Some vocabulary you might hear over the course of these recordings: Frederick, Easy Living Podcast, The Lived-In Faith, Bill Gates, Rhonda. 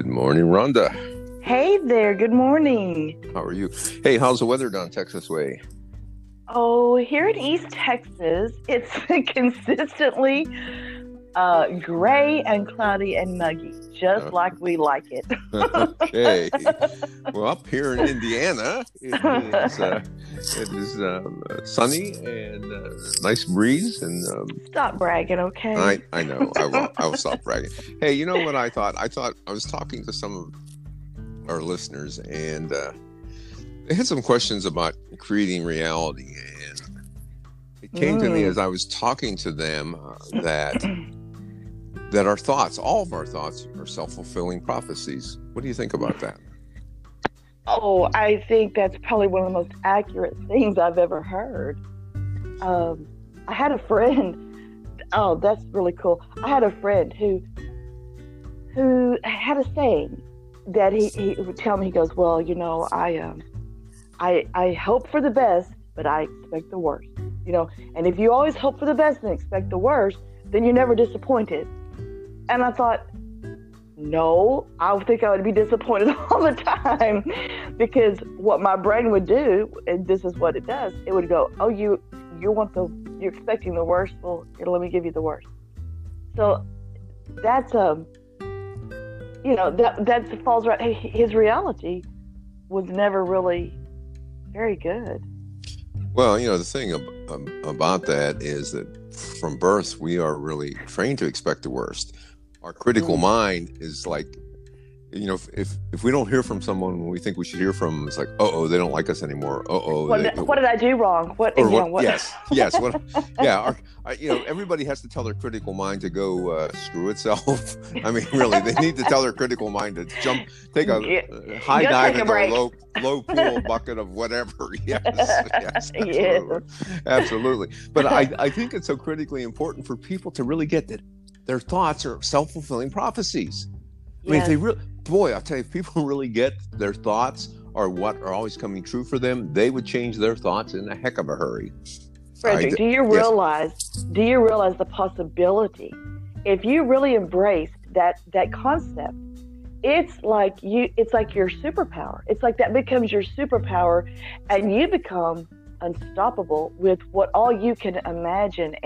Good morning, Rhonda. Hey there. Good morning. How are you? Hey, how's the weather down Texas way? Oh, here in East Texas, it's consistently gray and cloudy and muggy, just like we like it. Okay. Well, up here in Indiana, it is sunny and nice breeze. And stop bragging, okay? I know. I will stop bragging. Hey, you know what I thought? I was talking to some of our listeners, and they had some questions about creating reality, and it came to me as I was talking to them that our thoughts, all of our thoughts, are self-fulfilling prophecies. What do you think about that? Oh, I think that's probably one of the most accurate things I've ever heard. I had a friend. Oh, that's really cool. I had a friend who had a saying that he would tell me. He goes, "Well, you know, I hope for the best, but I expect the worst." You know, and if you always hope for the best and expect the worst, then you're never disappointed. And I thought, no, I think I would be disappointed all the time, because what my brain would do, and this is what it does, it would go, oh, you're expecting the worst. Well, let me give you the worst. So that's that falls right. His reality was never really very good. Well, you know, the thing about that is that from birth, we are really trained to expect the worst. Our critical mind is like, you know, if we don't hear from someone when we think we should hear from them, it's like, oh, they don't like us anymore. What did I do wrong? Everybody has to tell their critical mind to go screw itself. I mean, really, they need to tell their critical mind to jump, take a high dive into a low pool bucket of whatever. Yes, absolutely. But I think it's so critically important for people to really get that their thoughts are self-fulfilling prophecies. I mean, if they really, I'll tell you, if people really get their thoughts are what are always coming true for them, they would change their thoughts in a heck of a hurry. Frederick, do you realize the possibility? If you really embrace that concept, it's like your superpower. It's like that becomes your superpower, and you become unstoppable with what all you can imagine,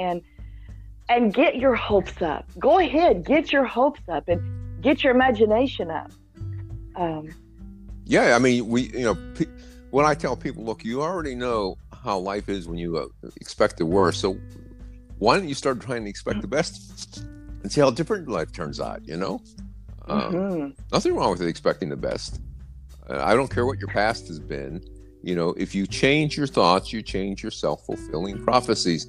and get your hopes up. Go ahead, get your hopes up and get your imagination up. I mean, when I tell people, look, you already know how life is when you expect the worst. So why don't you start trying to expect the best and see how different life turns out, you know? Nothing wrong with expecting the best. I don't care what your past has been. You know, if you change your thoughts, you change your self-fulfilling prophecies.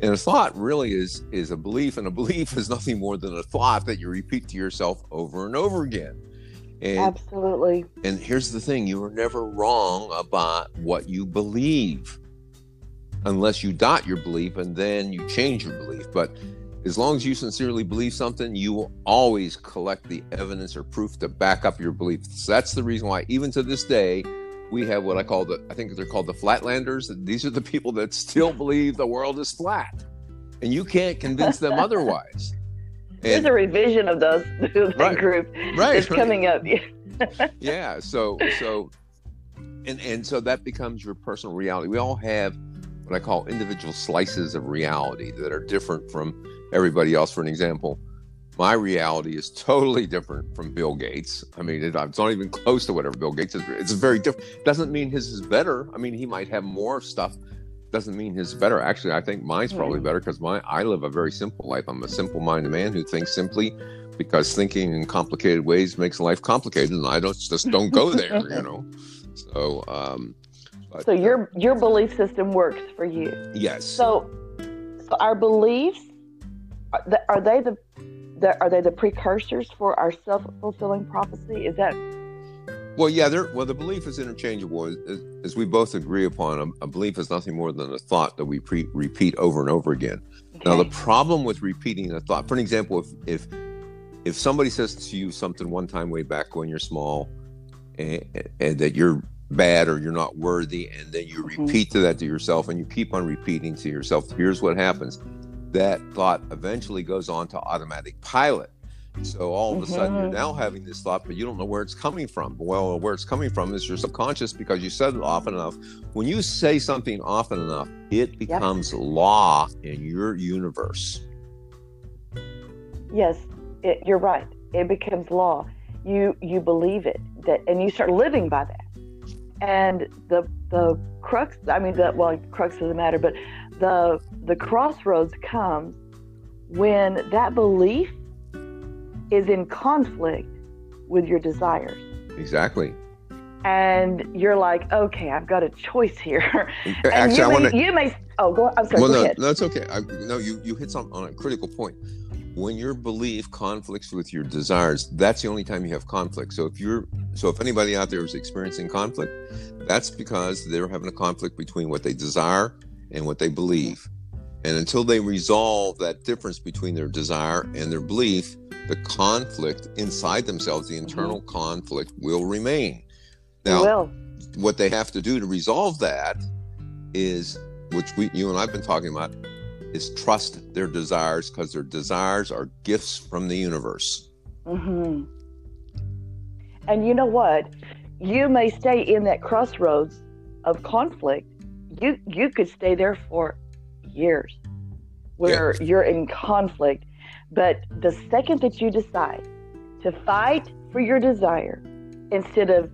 And a thought really is a belief, and a belief is nothing more than a thought that you repeat to yourself over and over again. And, absolutely. And here's the thing, you are never wrong about what you believe, unless you doubt your belief and then you change your belief. But as long as you sincerely believe something, you will always collect the evidence or proof to back up your belief. So that's the reason why, even to this day, we have what I think they're called the Flatlanders. These are the people that still believe the world is flat, and you can't convince them otherwise. There's a revision of that group that's coming up. Yeah. So, and so that becomes your personal reality. We all have what I call individual slices of reality that are different from everybody else. For an example, my reality is totally different from Bill Gates. I mean, it's not even close to whatever Bill Gates is. It's very different. Doesn't mean his is better. I mean, he might have more stuff. Doesn't mean his is better. Actually, I think mine's probably better because I live a very simple life. I'm a simple-minded man who thinks simply because thinking in complicated ways makes life complicated, and I just don't go there, you know. So, so your belief system works for you. Yes. So our beliefs are they the precursors for our self-fulfilling prophecy? Is that? Well, yeah. The belief is interchangeable, as we both agree upon. A belief is nothing more than a thought that we repeat over and over again. Okay. Now, the problem with repeating a thought, for an example, if somebody says to you something one time way back when you're small, and that you're bad or you're not worthy, and then you repeat that to yourself, and you keep on repeating to yourself, here's what happens. That thought eventually goes on to automatic pilot. So all of a sudden you're now having this thought, but you don't know where it's coming from. Well, where it's coming from is your subconscious, because you said it often enough. When you say something often enough, it becomes law in your universe. Yes, you're right. It becomes law. You believe it, that, and you start living by that. And the crux, I mean, crux doesn't matter, but the crossroads comes when that belief is in conflict with your desires. Exactly. And you're like, okay, I've got a choice here. And actually, go ahead. No, it's okay. You hit something on a critical point. When your belief conflicts with your desires, that's the only time you have conflict. So if anybody out there is experiencing conflict, that's because they're having a conflict between what they desire and what they believe. And until they resolve that difference between their desire and their belief, the conflict inside themselves, the internal conflict, will remain. Now, what they have to do to resolve that is, which you and I've been talking about, is trust their desires, because their desires are gifts from the universe. Mm-hmm. And you know what? You may stay in that crossroads of conflict. You could stay there for years where you're in conflict. But the second that you decide to fight for your desire instead of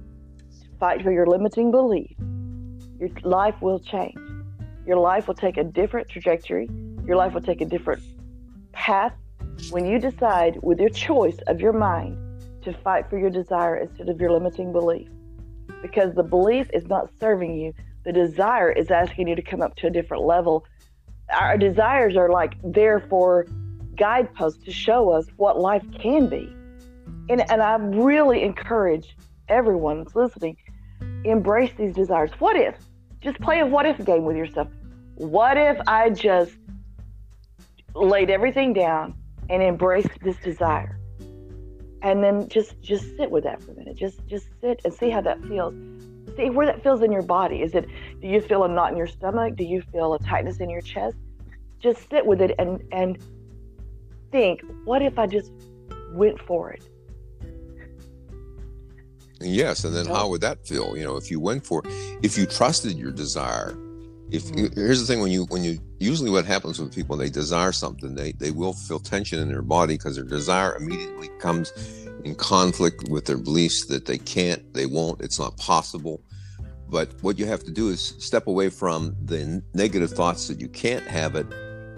fight for your limiting belief, your life will change. Your life will take a different trajectory. Your life will take a different path when you decide with your choice of your mind to fight for your desire instead of your limiting belief. Because the belief is not serving you. The desire is asking you to come up to a different level. Our desires are like there for guideposts to show us what life can be. And I really encourage everyone that's listening, embrace these desires. What if? Just play a what if game with yourself. What if I just laid everything down and embraced this desire? And then just sit with that for a minute. Just sit and see how that feels. See where that feels in your body. Do you feel a knot in your stomach? Do you feel a tightness in your chest? Just sit with it and think, what if I just went for it? Yes, and then how would that feel? You know, if you trusted your desire. Here's the thing: when you usually what happens with people, they desire something, they will feel tension in their body because their desire immediately comes in conflict with their beliefs that they can't, they won't, it's not possible. But what you have to do is step away from the negative thoughts that you can't have it,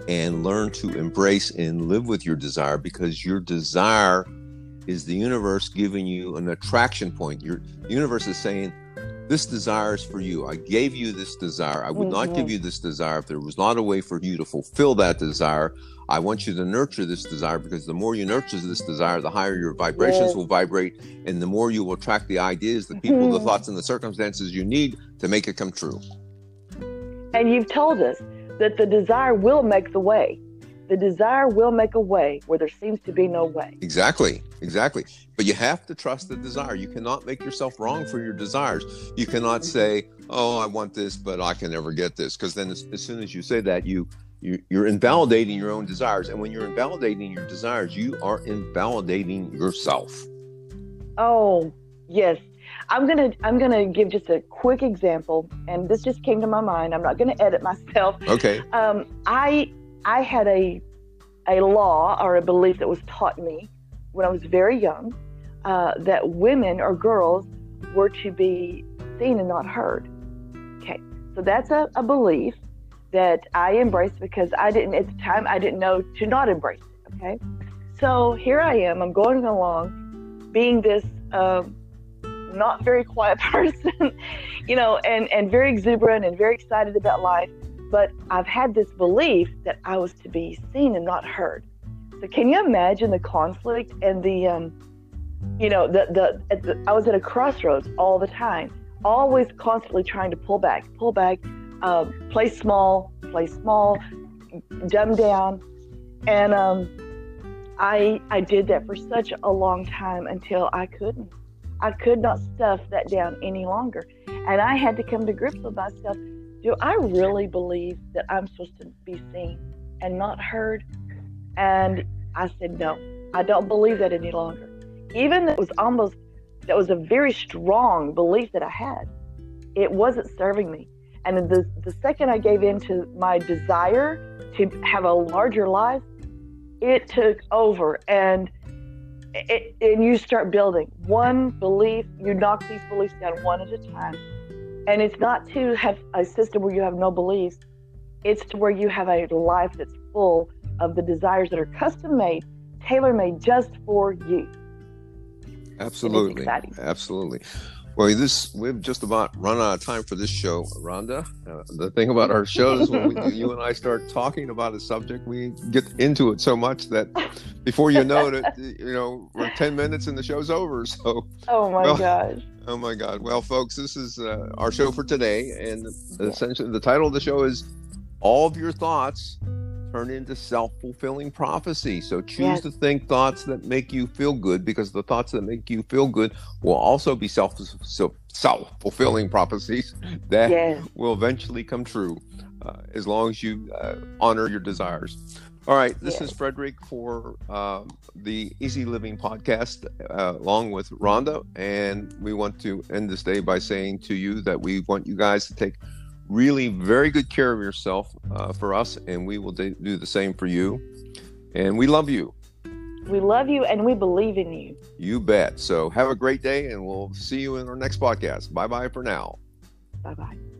and learn to embrace and live with your desire, because your desire is the universe giving you an attraction point. The universe is saying, this desire is for you. I gave you this desire. I would not give you this desire if there was not a way for you to fulfill that desire. I want you to nurture this desire, because the more you nurture this desire, the higher your vibrations will vibrate, and the more you will attract the ideas, the people, the thoughts, and the circumstances you need to make it come true. And you've told us that the desire will make the way. The desire will make a way where there seems to be no way. Exactly. But you have to trust the desire. You cannot make yourself wrong for your desires. You cannot say, oh, I want this, but I can never get this. Because then as soon as you say that, you're invalidating your own desires. And when you're invalidating your desires, you are invalidating yourself. Oh, yes. I'm gonna give just a quick example. And this just came to my mind. I'm not going to edit myself. Okay. I had a law or a belief that was taught me when I was very young, that women or girls were to be seen and not heard. Okay, so that's a belief that I embraced because at the time I didn't know to not embrace it. Okay, so here I am. I'm going along, being this not very quiet person, and very exuberant and very excited about life. But I've had this belief that I was to be seen and not heard. So can you imagine the conflict and the, I was at a crossroads all the time, always constantly trying to pull back, play small, dumb down. And I did that for such a long time until I could not stuff that down any longer. And I had to come to grips with myself. Do I really believe that I'm supposed to be seen and not heard? And I said no. I don't believe that any longer. Even it was almost, that was a very strong belief that I had. It wasn't serving me. And the second I gave in to my desire to have a larger life, it took over. And you start building one belief. You knock these beliefs down one at a time. And it's not to have a system where you have no beliefs. It's to where you have a life that's full of the desires that are custom-made, tailor-made just for you. Absolutely. Absolutely. Well, we've just about run out of time for this show, Rhonda. The thing about our shows is when you and I start talking about a subject, we get into it so much that before you know it, we're 10 minutes and the show's over. So, gosh. Oh, my God. Well, folks, this is our show for today. And essentially the title of the show is All of Your Thoughts Turn into Self-Fulfilling Prophecy. So choose to think thoughts that make you feel good, because the thoughts that make you feel good will also be self-fulfilling prophecies that will eventually come true, as long as you honor your desires. All right, this is Frederick for the Easy Living Podcast, along with Rhonda. And we want to end this day by saying to you that we want you guys to take really very good care of yourself, for us, and we will do the same for you. And we love you. We love you, and we believe in you. You bet. So have a great day, and we'll see you in our next podcast. Bye-bye for now. Bye-bye.